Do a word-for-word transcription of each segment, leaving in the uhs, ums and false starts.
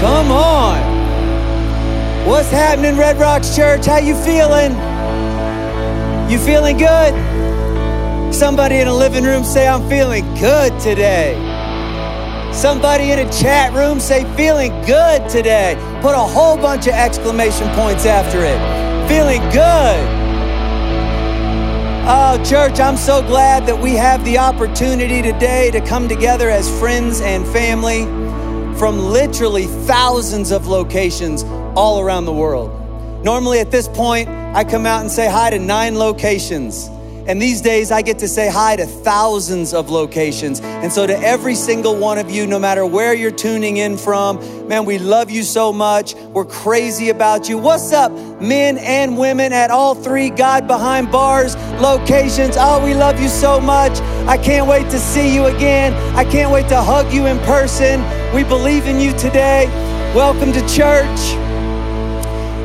Come on. What's happening, Red Rocks Church? How you feeling? You feeling good? Somebody in a living room say, I'm feeling good today. Somebody in a chat room say, feeling good today. Put a whole bunch of exclamation points after it. Feeling good. Oh, church, I'm so glad that we have the opportunity today to come together as friends and family from literally thousands of locations all around the world. Normally at this point, I come out and say hi to nine locations. And these days I get to say hi to thousands of locations. And so to every single one of you, no matter where you're tuning in from, man, we love you so much. We're crazy about you. What's up, men and women at all three God Behind Bars locations? Oh, we love you so much. I can't wait to see you again. I can't wait to hug you in person. We believe in you today. Welcome to church.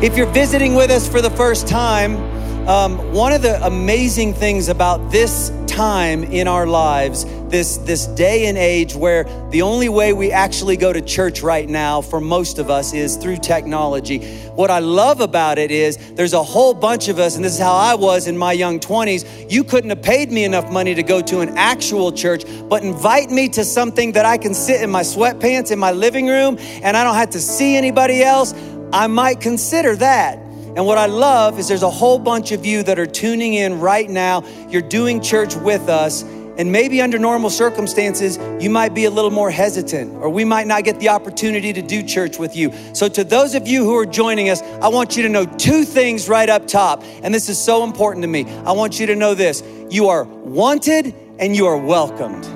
If you're visiting with us for the first time, Um, one of the amazing things about this time in our lives, this, this day and age where the only way we actually go to church right now for most of us is through technology. What I love about it is there's a whole bunch of us, and this is how I was in my young twenties, you couldn't have paid me enough money to go to an actual church, but invite me to something that I can sit in my sweatpants in my living room and I don't have to see anybody else. I might consider that. And what I love is there's a whole bunch of you that are tuning in right now. You're doing church with us, and maybe under normal circumstances, you might be a little more hesitant, or we might not get the opportunity to do church with you. So to those of you who are joining us, I want you to know two things right up top, and this is so important to me. I want you to know this: you are wanted and you are welcomed.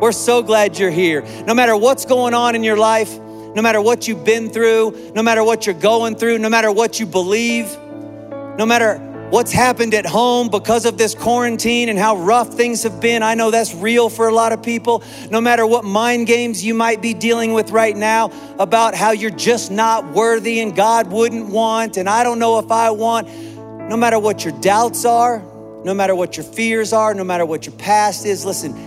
We're so glad you're here. No matter what's going on in your life, no matter what you've been through, no matter what you're going through, no matter what you believe, no matter what's happened at home because of this quarantine and how rough things have been. I know that's real for a lot of people. No matter what mind games you might be dealing with right now about how you're just not worthy and God wouldn't want, and I don't know if I want, no matter what your doubts are, no matter what your fears are, no matter what your past is, listen,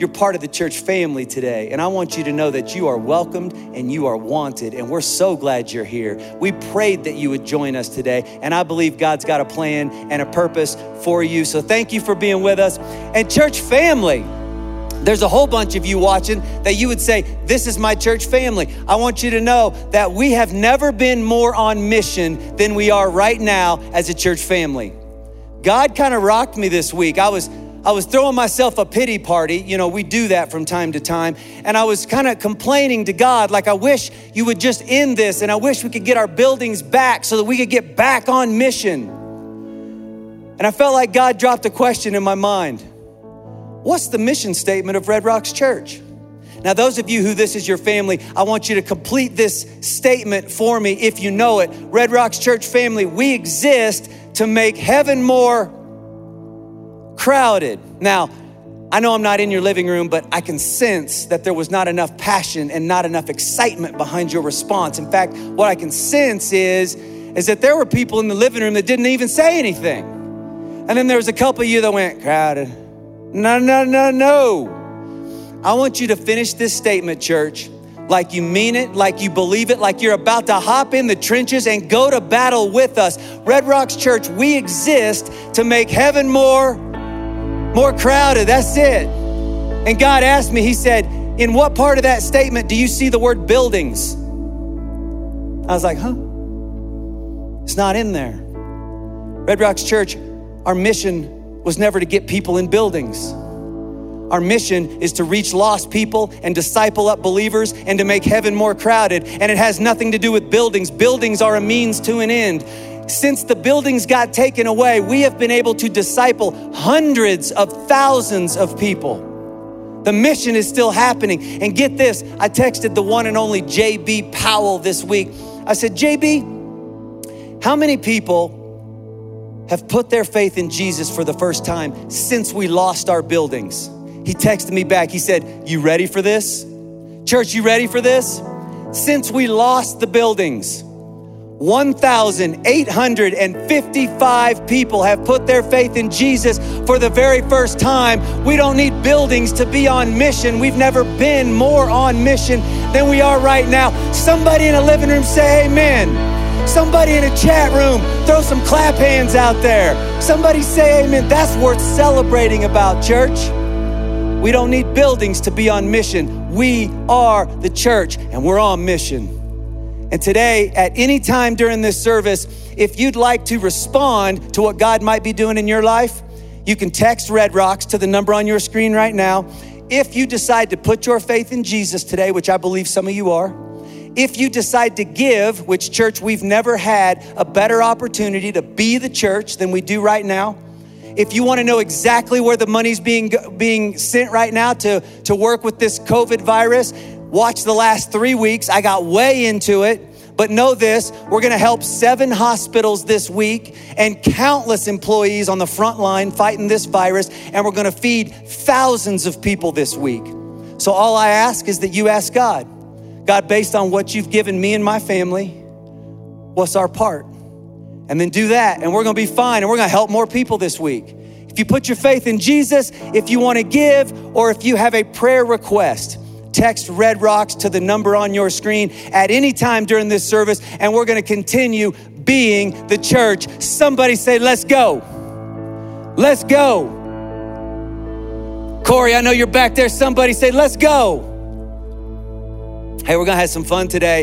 you're part of the church family today, and I want you to know that you are welcomed and you are wanted, and we're so glad you're here. We prayed that you would join us today, and I believe God's got a plan and a purpose for you, so thank you for being with us. And church family, there's a whole bunch of you watching that you would say, this is my church family. I want you to know that we have never been more on mission than we are right now as a church family. God kind of rocked me this week. I was I was throwing myself a pity party. You know, we do that from time to time. And I was kind of complaining to God, like, I wish you would just end this. And I wish we could get our buildings back so that we could get back on mission. And I felt like God dropped a question in my mind. What's the mission statement of Red Rocks Church? Now, those of you who this is your family, I want you to complete this statement for me if you know it. Red Rocks Church family, we exist to make heaven more crowded. Now, I know I'm not in your living room, but I can sense that there was not enough passion and not enough excitement behind your response. In fact, what I can sense is, is that there were people in the living room that didn't even say anything. And then there was a couple of you that went, crowded. No, no, no, no. I want you to finish this statement, church, like you mean it, like you believe it, like you're about to hop in the trenches and go to battle with us. Red Rocks Church, we exist to make heaven more More crowded, that's it. And God asked me, he said, in what part of that statement do you see the word buildings? I was like, huh? It's not in there. Red Rocks Church, our mission was never to get people in buildings. Our mission is to reach lost people and disciple up believers and to make heaven more crowded. And it has nothing to do with buildings. Buildings are a means to an end. Since the buildings got taken away, we have been able to disciple hundreds of thousands of people. The mission is still happening. And get this, I texted the one and only J B Powell this week. I said, J B, how many people have put their faith in Jesus for the first time since we lost our buildings? He texted me back. He said, you ready for this? Church, you ready for this? Since we lost the buildings, one thousand eight hundred fifty-five people have put their faith in Jesus for the very first time. We don't need buildings to be on mission. We've never been more on mission than we are right now. Somebody in a living room say amen. Somebody in a chat room, throw some clap hands out there. Somebody say amen. That's worth celebrating about, church. We don't need buildings to be on mission. We are the church and we're on mission. And today, at any time during this service, if you'd like to respond to what God might be doing in your life, you can text Red Rocks to the number on your screen right now. If you decide to put your faith in Jesus today, which I believe some of you are, if you decide to give, which church, we've never had a better opportunity to be the church than we do right now. If you want to know exactly where the money's being being sent right now to, to work with this COVID virus, watch the last three weeks. I got way into it, but know this, we're gonna help seven hospitals this week and countless employees on the front line fighting this virus, and we're gonna feed thousands of people this week. So all I ask is that you ask God, God, based on what you've given me and my family, what's our part? And then do that, and we're gonna be fine, and we're gonna help more people this week. If you put your faith in Jesus, if you wanna give, or if you have a prayer request, text Red Rocks to the number on your screen at any time during this service, and we're going to continue being the church. Somebody say, let's go. Let's go. Corey, I know you're back there. Somebody say, let's go. Hey, we're going to have some fun today.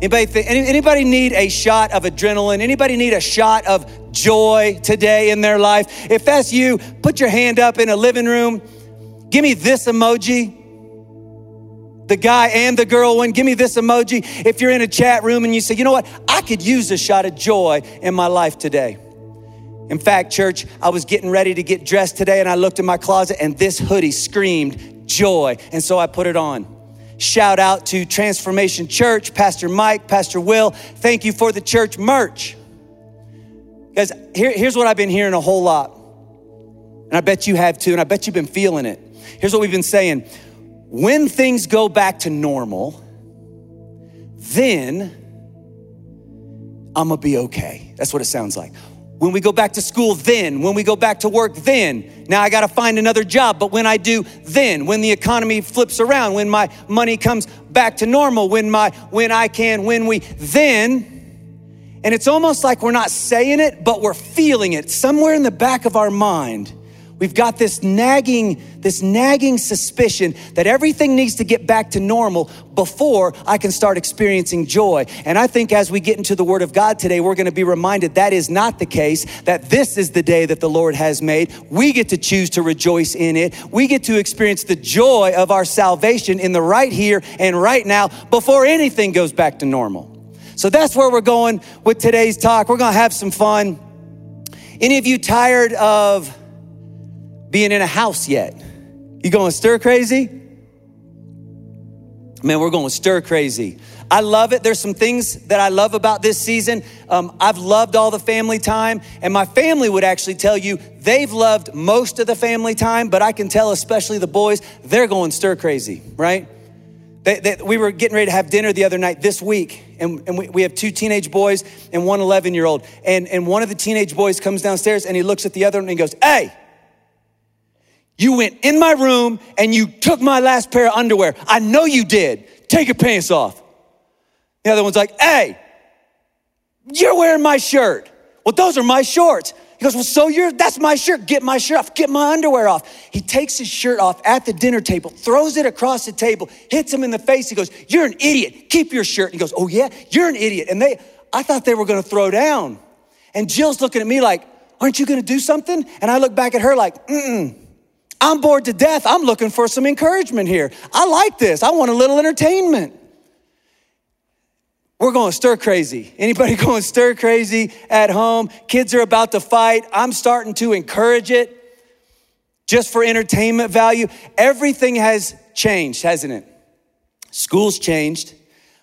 Anybody, th- anybody need a shot of adrenaline? Anybody need a shot of joy today in their life? If that's you, put your hand up in a living room. Give me this emoji. The guy and the girl one, give me this emoji. If you're in a chat room and you say, you know what? I could use a shot of joy in my life today. In fact, church, I was getting ready to get dressed today and I looked in my closet and this hoodie screamed joy. And so I put it on. Shout out to Transformation Church, Pastor Mike, Pastor Will. Thank you for the church merch. Guys, here, here's what I've been hearing a whole lot. And I bet you have too. And I bet you've been feeling it. Here's what we've been saying. When things go back to normal, then I'm gonna be okay. That's what it sounds like. When we go back to school, then. When we go back to work, then. Now I gotta find another job, but when I do, then. When the economy flips around, when my money comes back to normal, when my, when I can, when we, then. And it's almost like we're not saying it, but we're feeling it. Somewhere in the back of our mind, we've got this nagging, this nagging suspicion that everything needs to get back to normal before I can start experiencing joy. And I think as we get into the Word of God today, we're going to be reminded that is not the case, that this is the day that the Lord has made. We get to choose to rejoice in it. We get to experience the joy of our salvation in the right here and right now before anything goes back to normal. So that's where we're going with today's talk. We're going to have some fun. Any of you tired of being in a house yet? You going stir crazy? Man, we're going stir crazy. I love it. There's some things that I love about this season. Um, I've loved all the family time, and my family would actually tell you they've loved most of the family time, but I can tell, especially the boys, they're going stir crazy, right? They, they, we were getting ready to have dinner the other night this week, and, and we, we have two teenage boys and one eleven-year-old. And, and one of the teenage boys comes downstairs, and he looks at the other one and he goes, hey, you went in my room and you took my last pair of underwear. I know you did. Take your pants off. The other one's like, hey, you're wearing my shirt. Well, those are my shorts. He goes, well, so you're, that's my shirt. Get my shirt off. Get my underwear off. He takes his shirt off at the dinner table, throws it across the table, hits him in the face. He goes, you're an idiot. Keep your shirt. And he goes, oh yeah, you're an idiot. And they, I thought they were going to throw down. And Jill's looking at me like, aren't you going to do something? And I look back at her like, mm-mm. I'm bored to death. I'm looking for some encouragement here. I like this. I want a little entertainment. We're going stir crazy. Anybody going stir crazy at home? Kids are about to fight. I'm starting to encourage it just for entertainment value. Everything has changed, hasn't it? School's changed.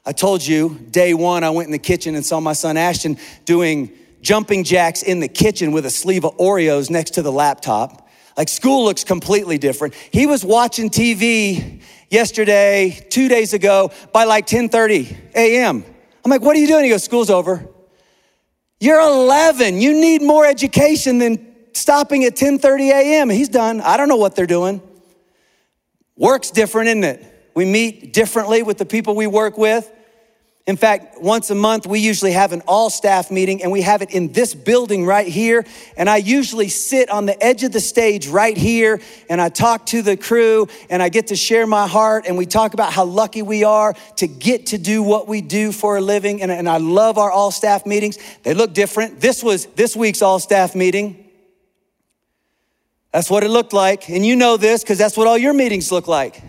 I told you, day one, I went in the kitchen and saw my son Ashton doing jumping jacks in the kitchen with a sleeve of Oreos next to the laptop. Like school looks completely different. He was watching T V yesterday, two days ago, by like ten thirty a.m. I'm like, what are you doing? He goes, school's over. You're eleven. You need more education than stopping at ten thirty a m He's done. I don't know what they're doing. Work's different, isn't it? We meet differently with the people we work with. In fact, once a month, we usually have an all-staff meeting, and we have it in this building right here. And I usually sit on the edge of the stage right here, and I talk to the crew, and I get to share my heart, and we talk about how lucky we are to get to do what we do for a living. And, and I love our all-staff meetings. They look different. This was this week's all-staff meeting. That's what it looked like. And you know this because that's what all your meetings look like.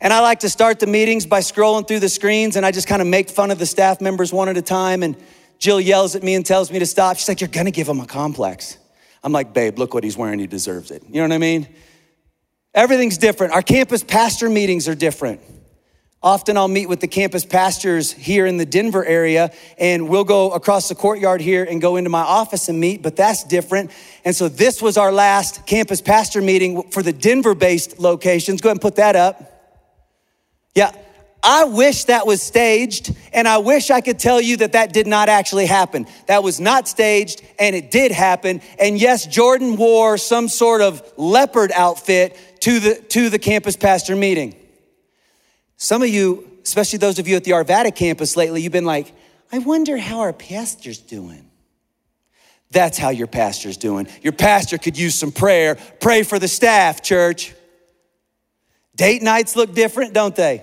And I like to start the meetings by scrolling through the screens, and I just kind of make fun of the staff members one at a time. And Jill yells at me and tells me to stop. She's like, "You're gonna give him a complex." I'm like, "Babe, look what he's wearing. He deserves it." You know what I mean? Everything's different. Our campus pastor meetings are different. Often I'll meet with the campus pastors here in the Denver area, and we'll go across the courtyard here and go into my office and meet, but that's different. And so this was our last campus pastor meeting for the Denver-based locations. Go ahead and put that up. Yeah, I wish that was staged, and I wish I could tell you that that did not actually happen. That was not staged, and it did happen. And yes, Jordan wore some sort of leopard outfit to the to the campus pastor meeting. Some of you, especially those of you at the Arvada campus lately, you've been like, "I wonder how our pastor's doing." That's how your pastor's doing. Your pastor could use some prayer. Pray for the staff, church. Date nights look different, don't they?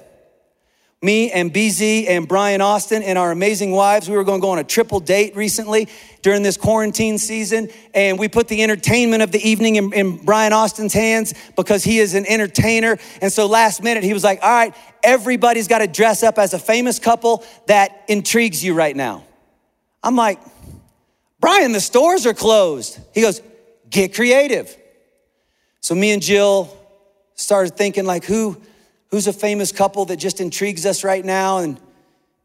Me and B Z and Brian Austin and our amazing wives, we were going to go on a triple date recently during this quarantine season. And we put the entertainment of the evening in, in Brian Austin's hands because he is an entertainer. And so last minute, he was like, "All right, everybody's got to dress up as a famous couple that intrigues you right now." I'm like, "Brian, the stores are closed." He goes, "Get creative." So me and Jill started thinking like, who, who's a famous couple that just intrigues us right now? And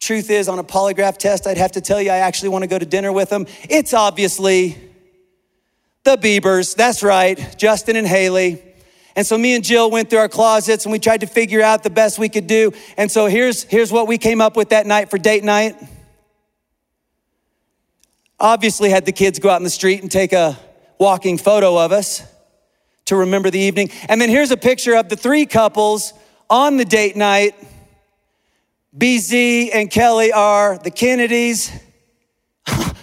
truth is, on a polygraph test, I'd have to tell you I actually want to go to dinner with them. It's obviously the Biebers. That's right, Justin and Haley. And so me and Jill went through our closets and we tried to figure out the best we could do. And so here's, here's what we came up with that night for date night. Obviously had the kids go out in the street and take a walking photo of us to remember the evening. And then here's a picture of the three couples on the date night. B Z and Kelly are the Kennedys.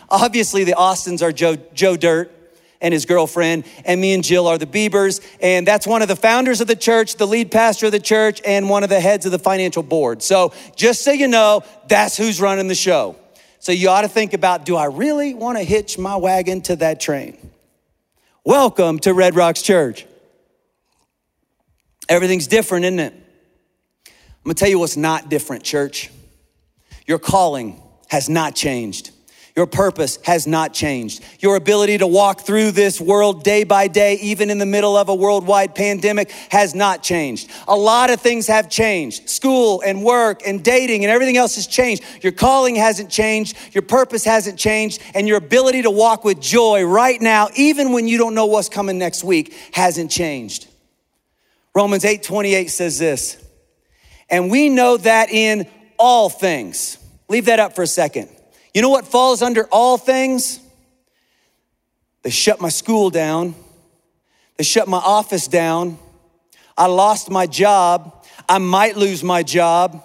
Obviously, the Austins are Joe, Joe Dirt and his girlfriend, and me and Jill are the Biebers. And that's one of the founders of the church, the lead pastor of the church, and one of the heads of the financial board. So just so you know, that's who's running the show. So you ought to think about, do I really want to hitch my wagon to that train? Welcome to Red Rocks Church. Everything's different, isn't it? I'm gonna tell you what's not different, church. Your calling has not changed. Your purpose has not changed. Your ability to walk through this world day by day, even in the middle of a worldwide pandemic, has not changed. A lot of things have changed. School and work and dating and everything else has changed. Your calling hasn't changed. Your purpose hasn't changed. And your ability to walk with joy right now, even when you don't know what's coming next week, hasn't changed. Romans eight twenty-eight says this, "And we know that in all things." Leave that up for a second. You know what falls under all things? They shut my school down. They shut my office down. I lost my job. I might lose my job.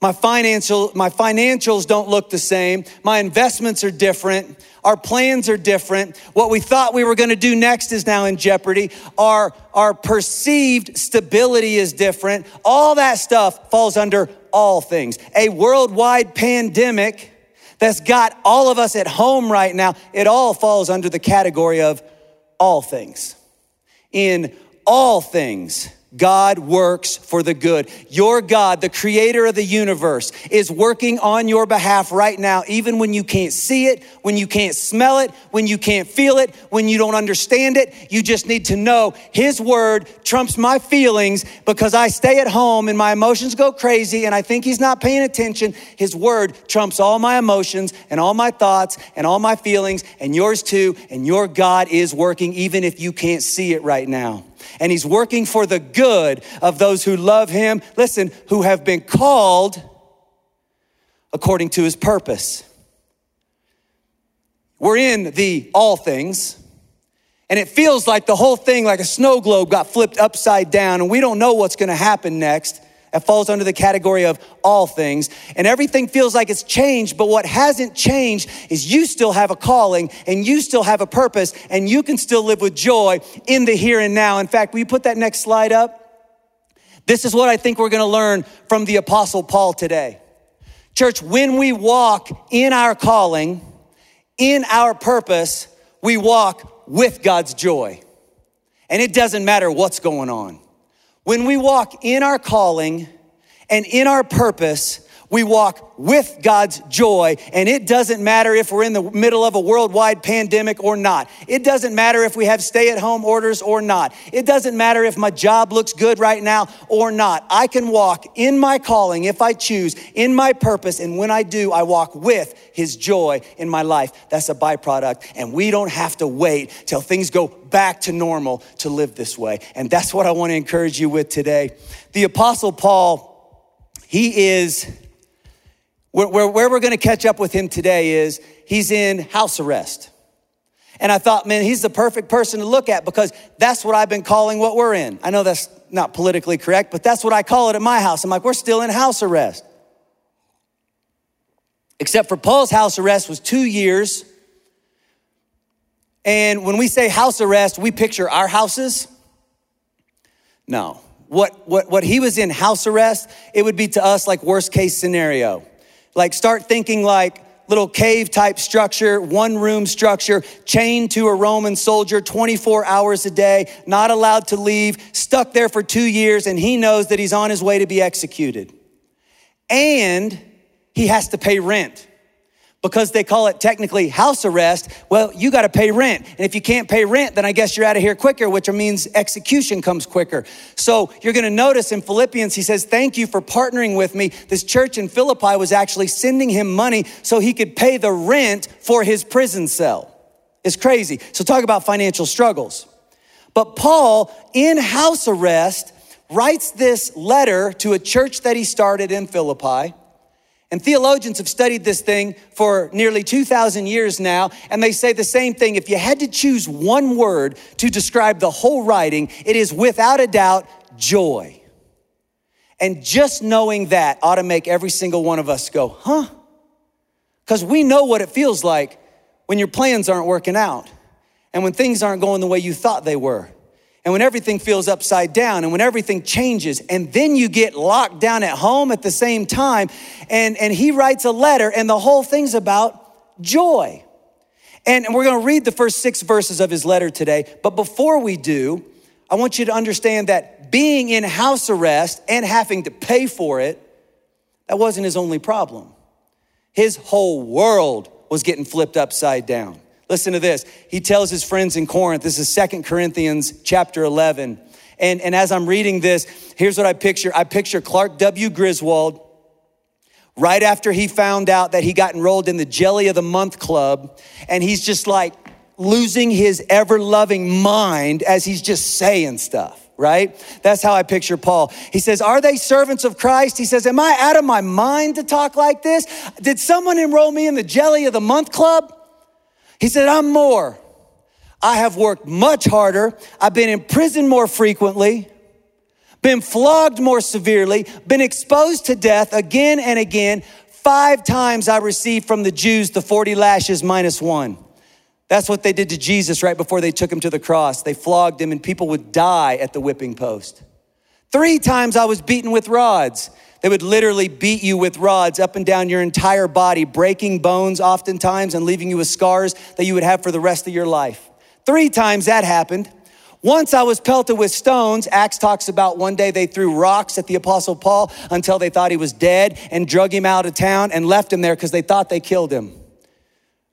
My financial, my financials don't look the same. My investments are different. Our plans are different. What we thought we were going to do next is now in jeopardy. Our, our perceived stability is different. All that stuff falls under all things. A worldwide pandemic that's got all of us at home right now, it all falls under the category of all things. In all things, God works for the good. Your God, the creator of the universe, is working on your behalf right now, even when you can't see it, when you can't smell it, when you can't feel it, when you don't understand it. You just need to know his word trumps my feelings because I stay at home and my emotions go crazy and I think he's not paying attention. His word trumps all my emotions and all my thoughts and all my feelings and yours too. And your God is working even if you can't see it right now. And he's working for the good of those who love him, listen, who have been called according to his purpose. We're in the all things, and it feels like the whole thing, like a snow globe, got flipped upside down, and we don't know what's going to happen next. That falls under the category of all things, and everything feels like it's changed, but what hasn't changed is you still have a calling, and you still have a purpose, and you can still live with joy in the here and now. In fact, will you put that next slide up? This is what I think we're going to learn from the Apostle Paul today. Church, when we walk in our calling, in our purpose, we walk with God's joy. And it doesn't matter what's going on. When we walk in our calling and in our purpose, we walk with God's joy, and it doesn't matter if we're in the middle of a worldwide pandemic or not. It doesn't matter if we have stay-at-home orders or not. It doesn't matter if my job looks good right now or not. I can walk in my calling if I choose, in my purpose, and when I do, I walk with His joy in my life. That's a byproduct, and we don't have to wait till things go back to normal to live this way, and that's what I want to encourage you with today. The Apostle Paul, he is... Where we're going to catch up with him today is he's in house arrest. And I thought, man, he's the perfect person to look at because that's what I've been calling what we're in. I know that's not politically correct, but that's what I call it at my house. I'm like, we're still in house arrest. Except for Paul's house arrest was two years. And when we say house arrest, we picture our houses. No. What, what, what he was in house arrest, it would be to us like worst case scenario. Like start thinking like little cave type structure, one room structure, chained to a Roman soldier twenty-four hours a day, not allowed to leave, stuck there for two years, and he knows that he's on his way to be executed. And he has to pay rent. Because they call it technically house arrest, well, you got to pay rent. And if you can't pay rent, then I guess you're out of here quicker, which means execution comes quicker. So you're going to notice in Philippians, he says, thank you for partnering with me. This church in Philippi was actually sending him money so he could pay the rent for his prison cell. It's crazy. So talk about financial struggles. But Paul, in house arrest, writes this letter to a church that he started in Philippi. And theologians have studied this thing for nearly two thousand years now, and they say the same thing. If you had to choose one word to describe the whole writing, it is without a doubt joy. And just knowing that ought to make every single one of us go, huh? Because we know what it feels like when your plans aren't working out and when things aren't going the way you thought they were. And when everything feels upside down and when everything changes, and then you get locked down at home at the same time, and, and he writes a letter, and the whole thing's about joy. And, and we're going to read the first six verses of his letter today. But before we do, I want you to understand that being in house arrest and having to pay for it, that wasn't his only problem. His whole world was getting flipped upside down. Listen to this. He tells his friends in Corinth, this is Second Corinthians chapter eleven. And, and as I'm reading this, here's what I picture. I picture Clark W. Griswold right after he found out that he got enrolled in the Jelly of the Month Club. And he's just like losing his ever-loving mind as he's just saying stuff, right? That's how I picture Paul. He says, are they servants of Christ? He says, am I out of my mind to talk like this? Did someone enroll me in the Jelly of the Month Club? He said, I'm more. I have worked much harder. I've been in prison more frequently, been flogged more severely, been exposed to death again and again. Five times I received from the Jews the forty lashes minus one. That's what they did to Jesus right before they took him to the cross. They flogged him and people would die at the whipping post. Three times I was beaten with rods. They would literally beat you with rods up and down your entire body, breaking bones oftentimes and leaving you with scars that you would have for the rest of your life. Three times that happened. Once I was pelted with stones. Acts talks about one day they threw rocks at the Apostle Paul until they thought he was dead and drug him out of town and left him there because they thought they killed him.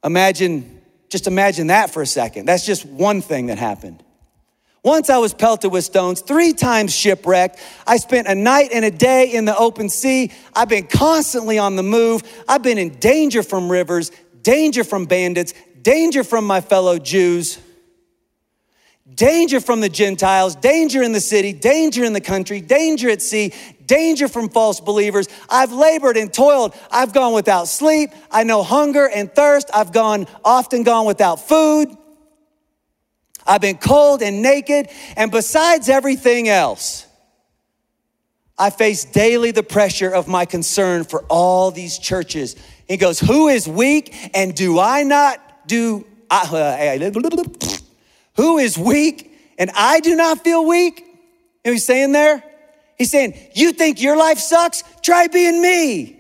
Imagine, just imagine that for a second. That's just one thing that happened. Once I was pelted with stones, three times shipwrecked. I spent a night and a day in the open sea. I've been constantly on the move. I've been in danger from rivers, danger from bandits, danger from my fellow Jews, Danger from the Gentiles, danger in the city, danger in the country, danger at sea, danger from false believers. I've labored and toiled. I've gone without sleep. I know hunger and thirst. I've gone, often gone without food. I've been cold and naked. And besides everything else, I face daily the pressure of my concern for all these churches. He goes, who is weak and do I not do? I, uh, who is weak and I do not feel weak? You know what he's saying there? He's saying, you think your life sucks? Try being me.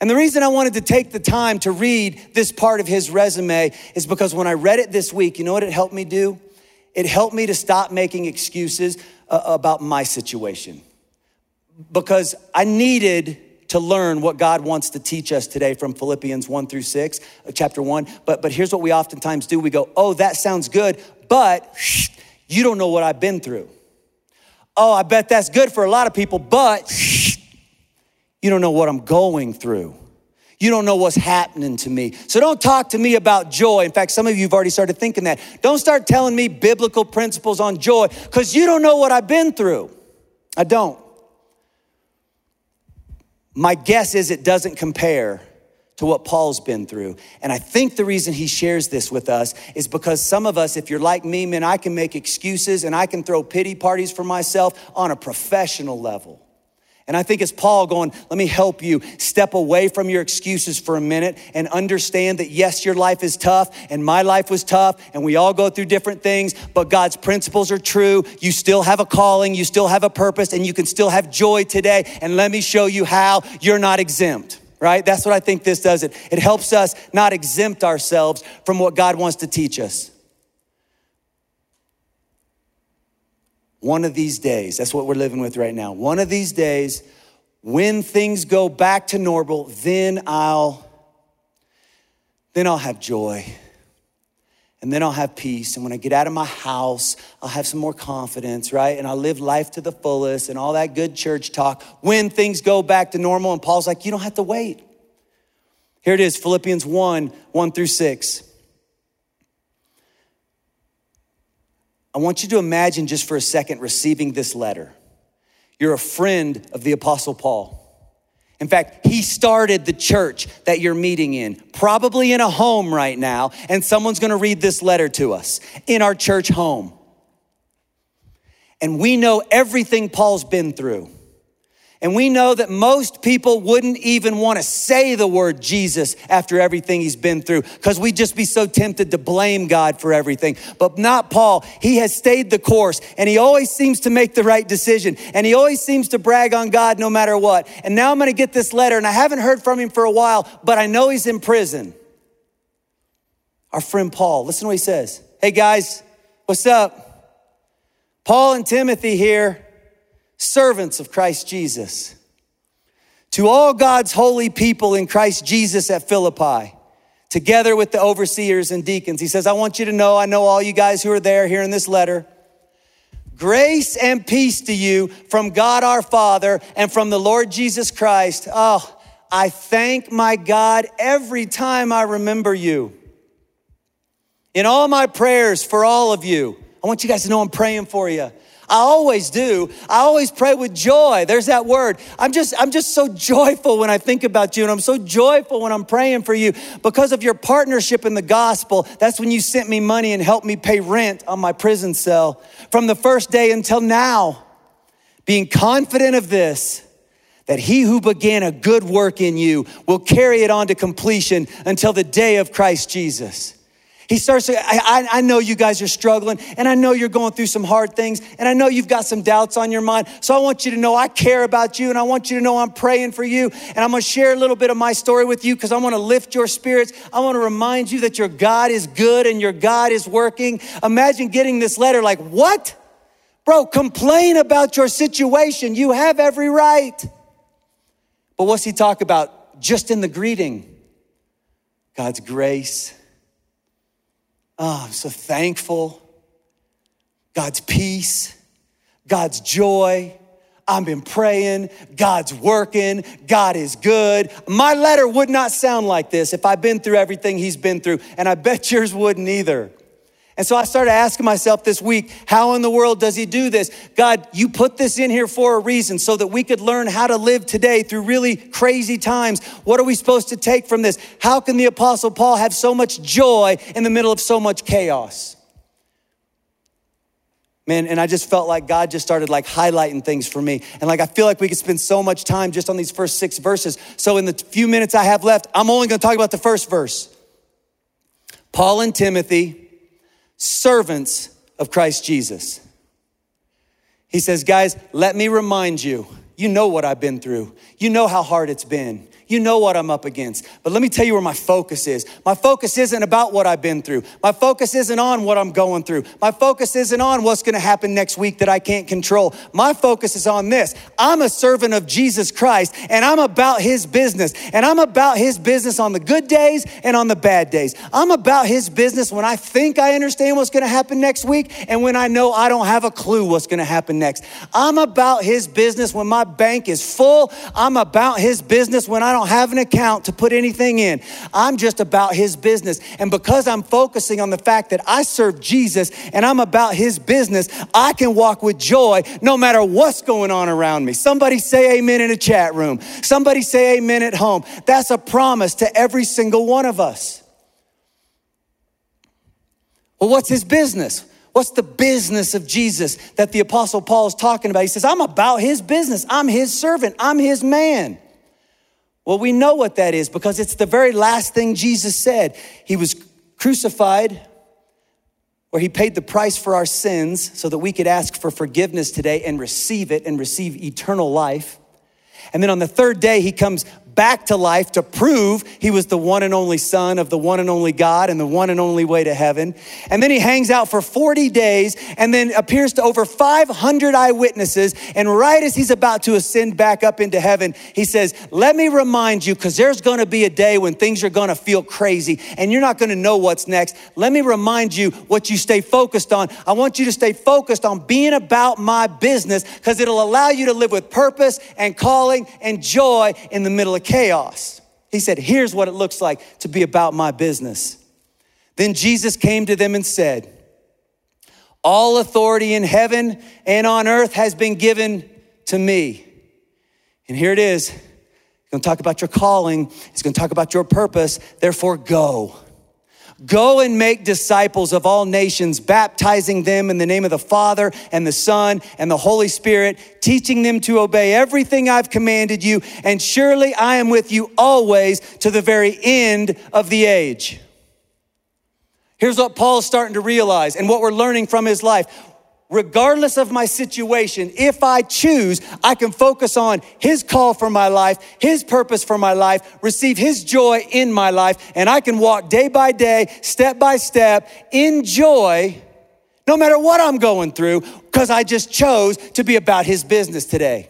And the reason I wanted to take the time to read this part of his resume is because when I read it this week, you know what it helped me do? It helped me to stop making excuses uh, about my situation, because I needed to learn what God wants to teach us today from Philippians one through six, chapter one. But, but here's what we oftentimes do. We go, oh, that sounds good, but shh, you don't know what I've been through. Oh, I bet that's good for a lot of people, but shh, you don't know what I'm going through. You don't know what's happening to me. So don't talk to me about joy. In fact, some of you have already started thinking that. Don't start telling me biblical principles on joy because you don't know what I've been through. I don't. My guess is it doesn't compare to what Paul's been through. And I think the reason he shares this with us is because some of us, if you're like me, man, I can make excuses and I can throw pity parties for myself on a professional level. And I think it's Paul going, let me help you step away from your excuses for a minute and understand that, yes, your life is tough and my life was tough and we all go through different things, but God's principles are true. You still have a calling, you still have a purpose, and you can still have joy today. And let me show you how you're not exempt, right? That's what I think this does. It, it helps us not exempt ourselves from what God wants to teach us. One of these days, that's what we're living with right now. One of these days, when things go back to normal, then I'll, then I'll have joy. And then I'll have peace. And when I get out of my house, I'll have some more confidence, right? And I'll live life to the fullest and all that good church talk. When things go back to normal, and Paul's like, you don't have to wait. Here it is, Philippians one, one through six. I want you to imagine just for a second receiving this letter. You're a friend of the Apostle Paul. In fact, he started the church that you're meeting in, probably in a home right now, and someone's gonna read this letter to us in our church home. And we know everything Paul's been through. And we know that most people wouldn't even want to say the word Jesus after everything he's been through, because we'd just be so tempted to blame God for everything. But not Paul. He has stayed the course, and he always seems to make the right decision, and he always seems to brag on God no matter what. And now I'm going to get this letter, and I haven't heard from him for a while, but I know he's in prison. Our friend Paul, listen to what he says. Hey guys, what's up? Paul and Timothy here, servants of Christ Jesus, to all God's holy people in Christ Jesus at Philippi, together with the overseers and deacons. He says, I want you to know, I know all you guys who are there hearing this letter. Grace and peace to you from God our Father and from the Lord Jesus Christ. Oh, I thank my God every time I remember you. In all my prayers for all of you, I want you guys to know I'm praying for you. I always do. I always pray with joy. There's that word. I'm just, I'm just so joyful when I think about you, and I'm so joyful when I'm praying for you because of your partnership in the gospel. That's when you sent me money and helped me pay rent on my prison cell. From the first day until now, being confident of this, that he who began a good work in you will carry it on to completion until the day of Christ Jesus. He starts to, I, I know you guys are struggling, and I know you're going through some hard things, and I know you've got some doubts on your mind. So I want you to know I care about you, and I want you to know I'm praying for you. And I'm going to share a little bit of my story with you because I want to lift your spirits. I want to remind you that your God is good and your God is working. Imagine getting this letter like, what? Bro, complain about your situation. You have every right. But what's he talk about? Just in the greeting, God's grace. Oh, I'm so thankful. God's peace, God's joy. I've been praying. God's working. God is good. My letter would not sound like this if I've been through everything he's been through, and I bet yours wouldn't either. And so I started asking myself this week, how in the world does he do this? God, you put this in here for a reason so that we could learn how to live today through really crazy times. What are we supposed to take from this? How can the Apostle Paul have so much joy in the middle of so much chaos? Man, and I just felt like God just started like highlighting things for me. And like, I feel like we could spend so much time just on these first six verses. So in the few minutes I have left, I'm only gonna talk about the first verse. Paul and Timothy, servants of Christ Jesus. He says, guys, let me remind you, you know what I've been through. You know how hard it's been. You know what I'm up against. But let me tell you where my focus is. My focus isn't about what I've been through. My focus isn't on what I'm going through. My focus isn't on what's going to happen next week that I can't control. My focus is on this. I'm a servant of Jesus Christ, and I'm about his business. And I'm about his business on the good days and on the bad days. I'm about his business when I think I understand what's going to happen next week and when I know I don't have a clue what's going to happen next. I'm about his business when my bank is full. I'm about his business when I I don't have an account to put anything in. I'm just about his business. And because I'm focusing on the fact that I serve Jesus and I'm about his business, I can walk with joy no matter what's going on around me. Somebody say amen in a chat room. Somebody say amen at home. That's a promise to every single one of us. Well, what's his business? What's the business of Jesus that the Apostle Paul is talking about? He says, I'm about his business. I'm his servant. I'm his man. Well, we know what that is because it's the very last thing Jesus said. He was crucified where he paid the price for our sins so that we could ask for forgiveness today and receive it and receive eternal life. And then on the third day, he comes back to life to prove he was the one and only Son of the one and only God and the one and only way to heaven. And then he hangs out for forty days and then appears to over five hundred eyewitnesses. And right as he's about to ascend back up into heaven, he says, let me remind you, because there's going to be a day when things are going to feel crazy and you're not going to know what's next. Let me remind you what you stay focused on. I want you to stay focused on being about my business because it'll allow you to live with purpose and calling and joy in the middle of chaos. He said, here's what it looks like to be about my business. Then Jesus came to them and said, all authority in heaven and on earth has been given to me. And here it is. He's going to talk about your calling. He's going to talk about your purpose. Therefore, go. Go and make disciples of all nations, baptizing them in the name of the Father and the Son and the Holy Spirit, teaching them to obey everything I've commanded you. And surely I am with you always to the very end of the age. Here's what Paul's starting to realize and what we're learning from his life. Regardless of my situation, if I choose, I can focus on his call for my life, his purpose for my life, receive his joy in my life, and I can walk day by day, step by step, in joy, no matter what I'm going through, because I just chose to be about his business today.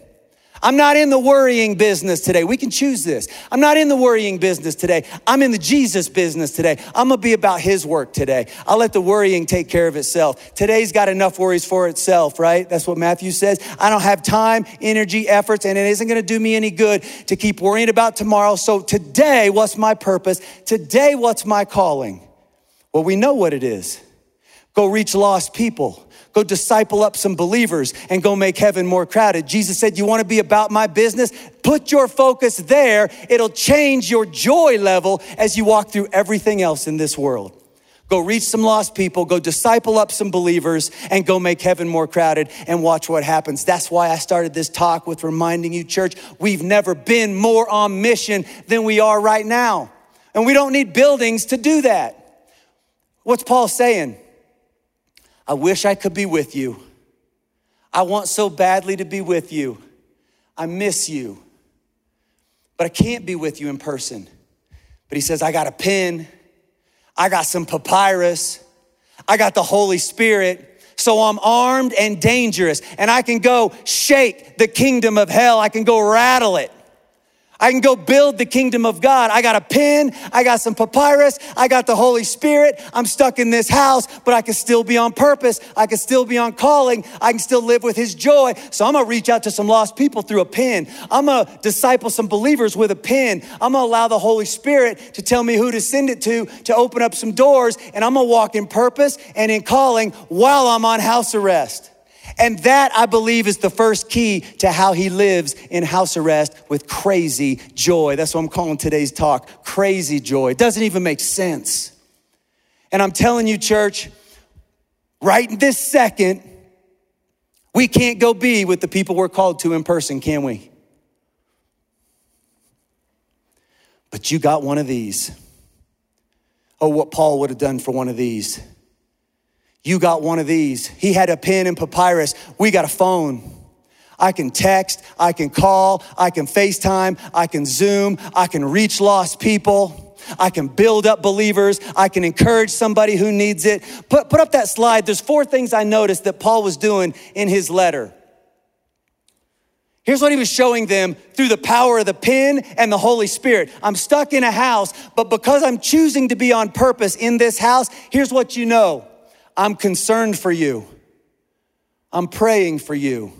I'm not in the worrying business today. We can choose this. I'm not in the worrying business today. I'm in the Jesus business today. I'm going to be about his work today. I'll let the worrying take care of itself. Today's got enough worries for itself, right? That's what Matthew says. I don't have time, energy, efforts, and it isn't going to do me any good to keep worrying about tomorrow. So today, what's my purpose? Today, what's my calling? Well, we know what it is. Go reach lost people. Go disciple up some believers and go make heaven more crowded. Jesus said, you want to be about my business? Put your focus there. It'll change your joy level as you walk through everything else in this world. Go reach some lost people, go disciple up some believers, and go make heaven more crowded and watch what happens. That's why I started this talk with reminding you, church, we've never been more on mission than we are right now. And we don't need buildings to do that. What's Paul saying? I wish I could be with you. I want so badly to be with you. I miss you. But I can't be with you in person. But he says, I got a pen. I got some papyrus. I got the Holy Spirit. So I'm armed and dangerous. And I can go shake the kingdom of hell. I can go rattle it. I can go build the kingdom of God. I got a pen. I got some papyrus. I got the Holy Spirit. I'm stuck in this house, but I can still be on purpose. I can still be on calling. I can still live with his joy. So I'm going to reach out to some lost people through a pen. I'm going to disciple some believers with a pen. I'm going to allow the Holy Spirit to tell me who to send it to, to open up some doors. And I'm going to walk in purpose and in calling while I'm on house arrest. And that, I believe, is the first key to how he lives in house arrest with crazy joy. That's what I'm calling today's talk, crazy joy. It doesn't even make sense. And I'm telling you, church, right in this second, we can't go be with the people we're called to in person, can we? But you got one of these. Oh, what Paul would have done for one of these. You got one of these. He had a pen and papyrus. We got a phone. I can text, I can call, I can FaceTime, I can Zoom, I can reach lost people, I can build up believers, I can encourage somebody who needs it. Put, put up that slide. There's four things I noticed that Paul was doing in his letter. Here's what he was showing them through the power of the pen and the Holy Spirit. I'm stuck in a house, but because I'm choosing to be on purpose in this house, here's what you know. I'm concerned for you. I'm praying for you.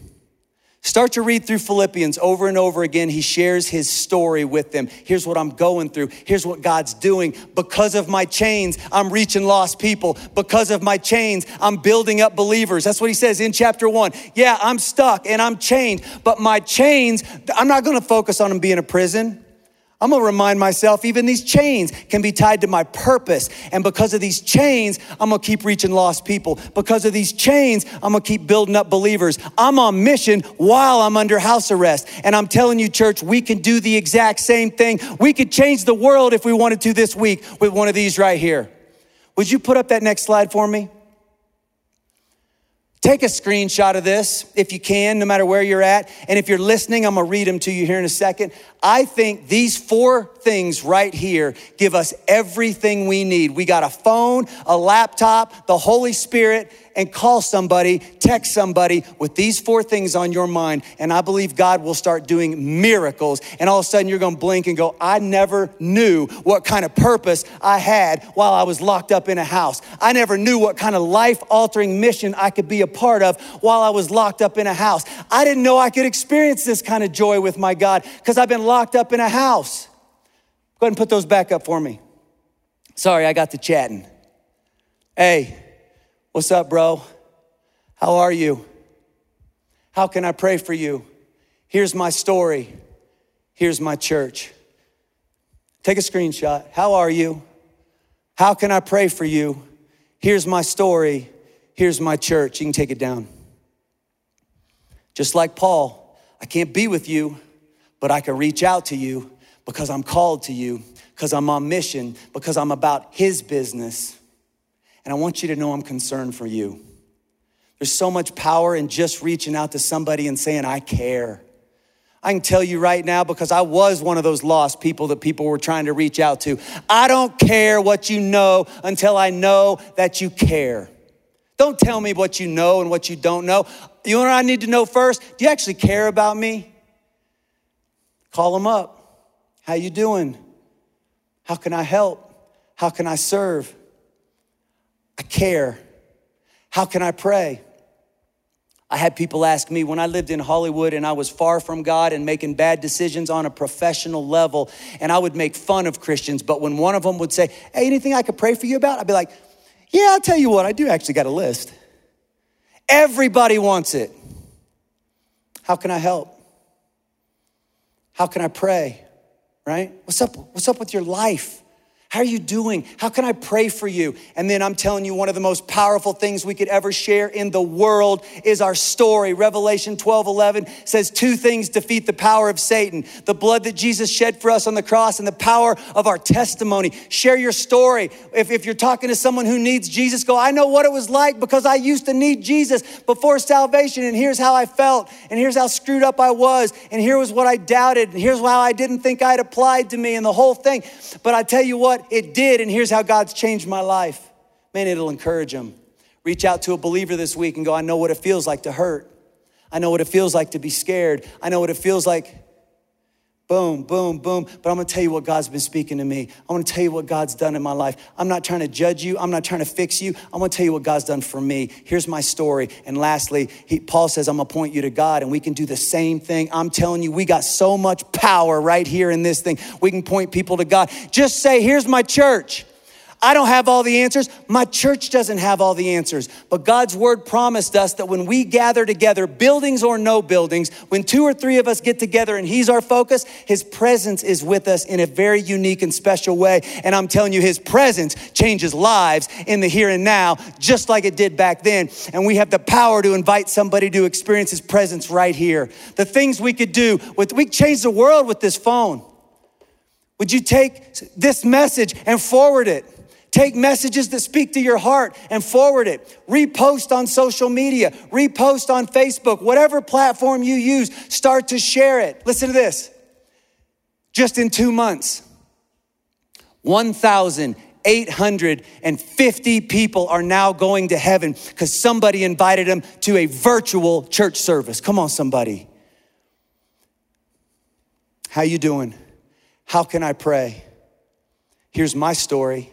Start to read through Philippians over and over again. He shares his story with them. Here's what I'm going through. Here's what God's doing. Because of my chains, I'm reaching lost people. Because of my chains, I'm building up believers. That's what he says in chapter one. Yeah, I'm stuck and I'm chained, but my chains, I'm not gonna focus on them being a prison. I'm gonna remind myself, even these chains can be tied to my purpose. And because of these chains, I'm gonna keep reaching lost people. Because of these chains, I'm gonna keep building up believers. I'm on mission while I'm under house arrest. And I'm telling you, church, we can do the exact same thing. We could change the world if we wanted to this week with one of these right here. Would you put up that next slide for me? Take a screenshot of this if you can, no matter where you're at. And if you're listening, I'm gonna read them to you here in a second. I think these four things right here give us everything we need. We got a phone, a laptop, the Holy Spirit, and call somebody, text somebody with these four things on your mind. And I believe God will start doing miracles. And all of a sudden you're gonna blink and go, I never knew what kind of purpose I had while I was locked up in a house. I never knew what kind of life-altering mission I could be a part of while I was locked up in a house. I didn't know I could experience this kind of joy with my God because I've been locked up in a house. Go ahead and put those back up for me. Sorry, I got to chatting. Hey, what's up, bro? How are you? How can I pray for you? Here's my story. Here's my church. Take a screenshot. How are you? How can I pray for you? Here's my story. Here's my church. You can take it down. Just like Paul, I can't be with you, but I can reach out to you because I'm called to you, because I'm on mission, because I'm about his business. And I want you to know I'm concerned for you. There's so much power in just reaching out to somebody and saying, I care. I can tell you right now, because I was one of those lost people that people were trying to reach out to. I don't care what you know until I know that you care. Don't tell me what you know and what you don't know. You know what I need to know first? Do you actually care about me? Call them up. How you doing? How can I help? How can I serve? I care. How can I pray? I had people ask me when I lived in Hollywood and I was far from God and making bad decisions on a professional level, and I would make fun of Christians. But when one of them would say, hey, anything I could pray for you about? I'd be like, yeah, I'll tell you what, I do actually got a list. Everybody wants it. How can I help? How can I pray, right? What's up? What's up with your life? How are you doing? How can I pray for you? And then I'm telling you, one of the most powerful things we could ever share in the world is our story. Revelation twelve eleven says two things defeat the power of Satan: the blood that Jesus shed for us on the cross and the power of our testimony. Share your story. If, if you're talking to someone who needs Jesus, go, I know what it was like because I used to need Jesus before salvation, and here's how I felt, and here's how screwed up I was, and here was what I doubted, and here's how I didn't think I'd applied to me and the whole thing. But I tell you what, it did, and here's how God's changed my life. Man, it'll encourage them. Reach out to a believer this week and go, I know what it feels like to hurt. I know what it feels like to be scared. I know what it feels like Boom, boom, boom. But I'm going to tell you what God's been speaking to me. I'm going to tell you what God's done in my life. I'm not trying to judge you. I'm not trying to fix you. I'm going to tell you what God's done for me. Here's my story. And lastly, he, Paul says, I'm going to point you to God, and we can do the same thing. I'm telling you, we got so much power right here in this thing. We can point people to God. Just say, here's my church. I don't have all the answers. My church doesn't have all the answers. But God's word promised us that when we gather together, buildings or no buildings, when two or three of us get together and he's our focus, his presence is with us in a very unique and special way. And I'm telling you, his presence changes lives in the here and now, just like it did back then. And we have the power to invite somebody to experience his presence right here. The things we could do, with, we could change the world with this phone. Would you take this message and forward it? Take messages that speak to your heart and forward it. Repost on social media. Repost on Facebook. Whatever platform you use, start to share it. Listen to this. Just in two months, one thousand eight hundred fifty people are now going to heaven because somebody invited them to a virtual church service. Come on, somebody. How you doing? How can I pray? Here's my story.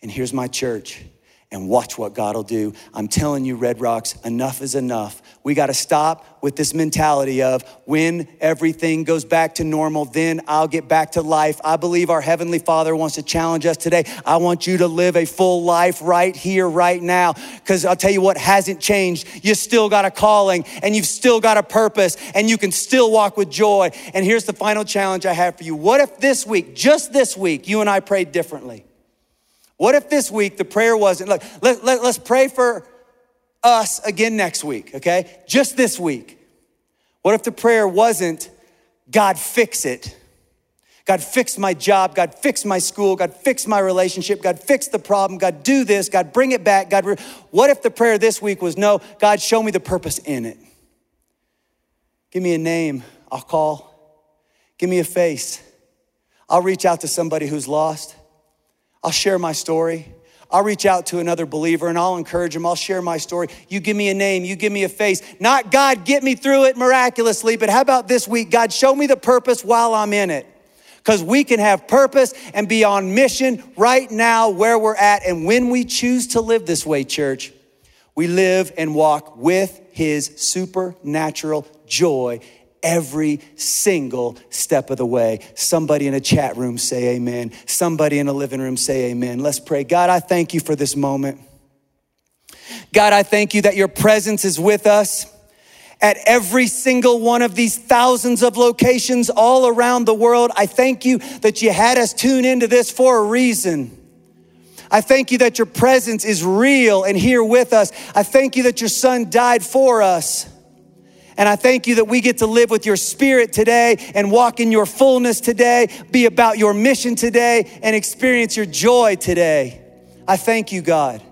And here's my church. And watch what God will do. I'm telling you, Red Rocks, enough is enough. We got to stop with this mentality of when everything goes back to normal, then I'll get back to life. I believe our Heavenly Father wants to challenge us today. I want you to live a full life right here, right now. Because I'll tell you what hasn't changed. You still got a calling and you've still got a purpose and you can still walk with joy. And here's the final challenge I have for you. What if this week, just this week, you and I prayed differently? What if this week the prayer wasn't, look, let, let, let's pray for us again next week, okay? Just this week. What if the prayer wasn't, God, fix it. God, fix my job. God, fix my school. God, fix my relationship. God, fix the problem. God, do this. God, bring it back. God, re-. What if the prayer this week was, no, God, show me the purpose in it. Give me a name. I'll call. Give me a face. I'll reach out to somebody who's lost. I'll share my story. I'll reach out to another believer and I'll encourage them. I'll share my story. You give me a name. You give me a face. Not God, get me through it miraculously, but how about this week? God, show me the purpose while I'm in it. Because we can have purpose and be on mission right now where we're at. And when we choose to live this way, church, we live and walk with his supernatural joy every single step of the way. Somebody in a chat room say amen. Somebody in a living room say amen. Let's pray. God, I thank you for this moment. God, I thank you that your presence is with us at every single one of these thousands of locations all around the world. I thank you that you had us tune into this for a reason. I thank you that your presence is real and here with us. I thank you that your son died for us. And I thank you that we get to live with your spirit today and walk in your fullness today, be about your mission today, and experience your joy today. I thank you, God.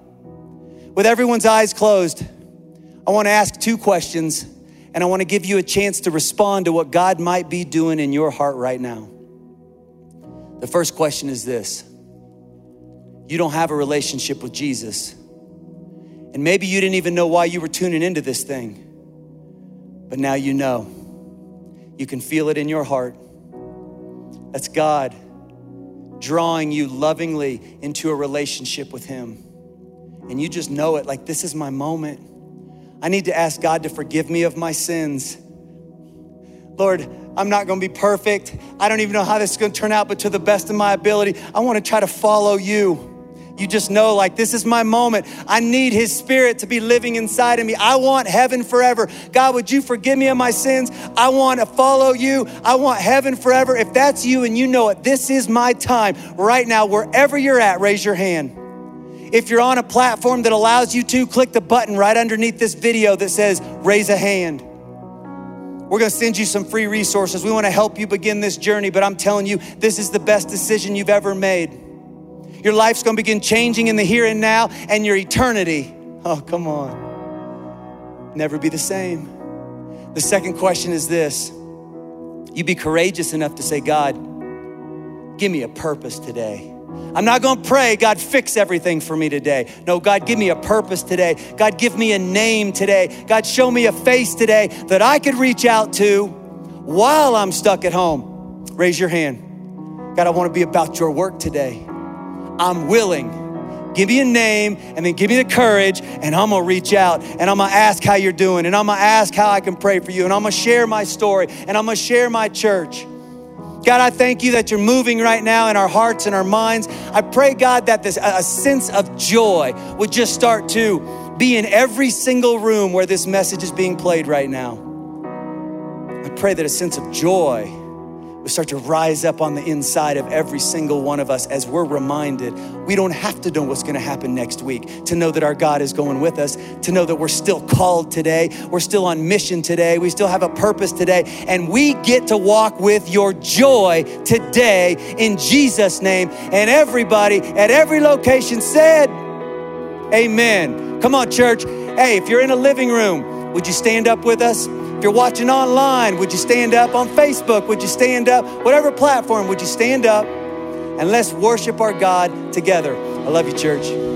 With everyone's eyes closed, I want to ask two questions, and I want to give you a chance to respond to what God might be doing in your heart right now. The first question is this. You don't have a relationship with Jesus, and maybe you didn't even know why you were tuning into this thing. But now you know. You can feel it in your heart. That's God drawing you lovingly into a relationship with him. And you just know it, like, this is my moment. I need to ask God to forgive me of my sins. Lord, I'm not gonna be perfect. I don't even know how this is gonna turn out, but to the best of my ability, I wanna try to follow you. You just know, like, this is my moment. I need his spirit to be living inside of me. I want heaven forever. God, would you forgive me of my sins? I want to follow you. I want heaven forever. If that's you and you know it, this is my time right now. Wherever you're at, raise your hand. If you're on a platform that allows you to, click the button right underneath this video that says, raise a hand. We're gonna send you some free resources. We wanna help you begin this journey, but I'm telling you, this is the best decision you've ever made. Your life's gonna begin changing in the here and now and your eternity. Oh, come on. Never be the same. The second question is this. You be courageous enough to say, God, give me a purpose today. I'm not gonna pray, God, fix everything for me today. No, God, give me a purpose today. God, give me a name today. God, show me a face today that I could reach out to while I'm stuck at home. Raise your hand. God, I want to be about your work today. I'm willing. Give me a name and then give me the courage, and I'm going to reach out and I'm going to ask how you're doing, and I'm going to ask how I can pray for you, and I'm going to share my story, and I'm going to share my church. God, I thank you that you're moving right now in our hearts and our minds. I pray, God, that this a sense of joy would just start to be in every single room where this message is being played right now. I pray that a sense of joy would start to rise up on the inside of every single one of us as we're reminded we don't have to know what's going to happen next week, to know that our God is going with us, to know that we're still called today, we're still on mission today, we still have a purpose today, and we get to walk with your joy today in Jesus' name. And everybody at every location said, amen. Come on, church. Hey, if you're in a living room, would you stand up with us? If you're watching online, would you stand up? On Facebook, would you stand up? Whatever platform, would you stand up? And let's worship our God together. I love you, church.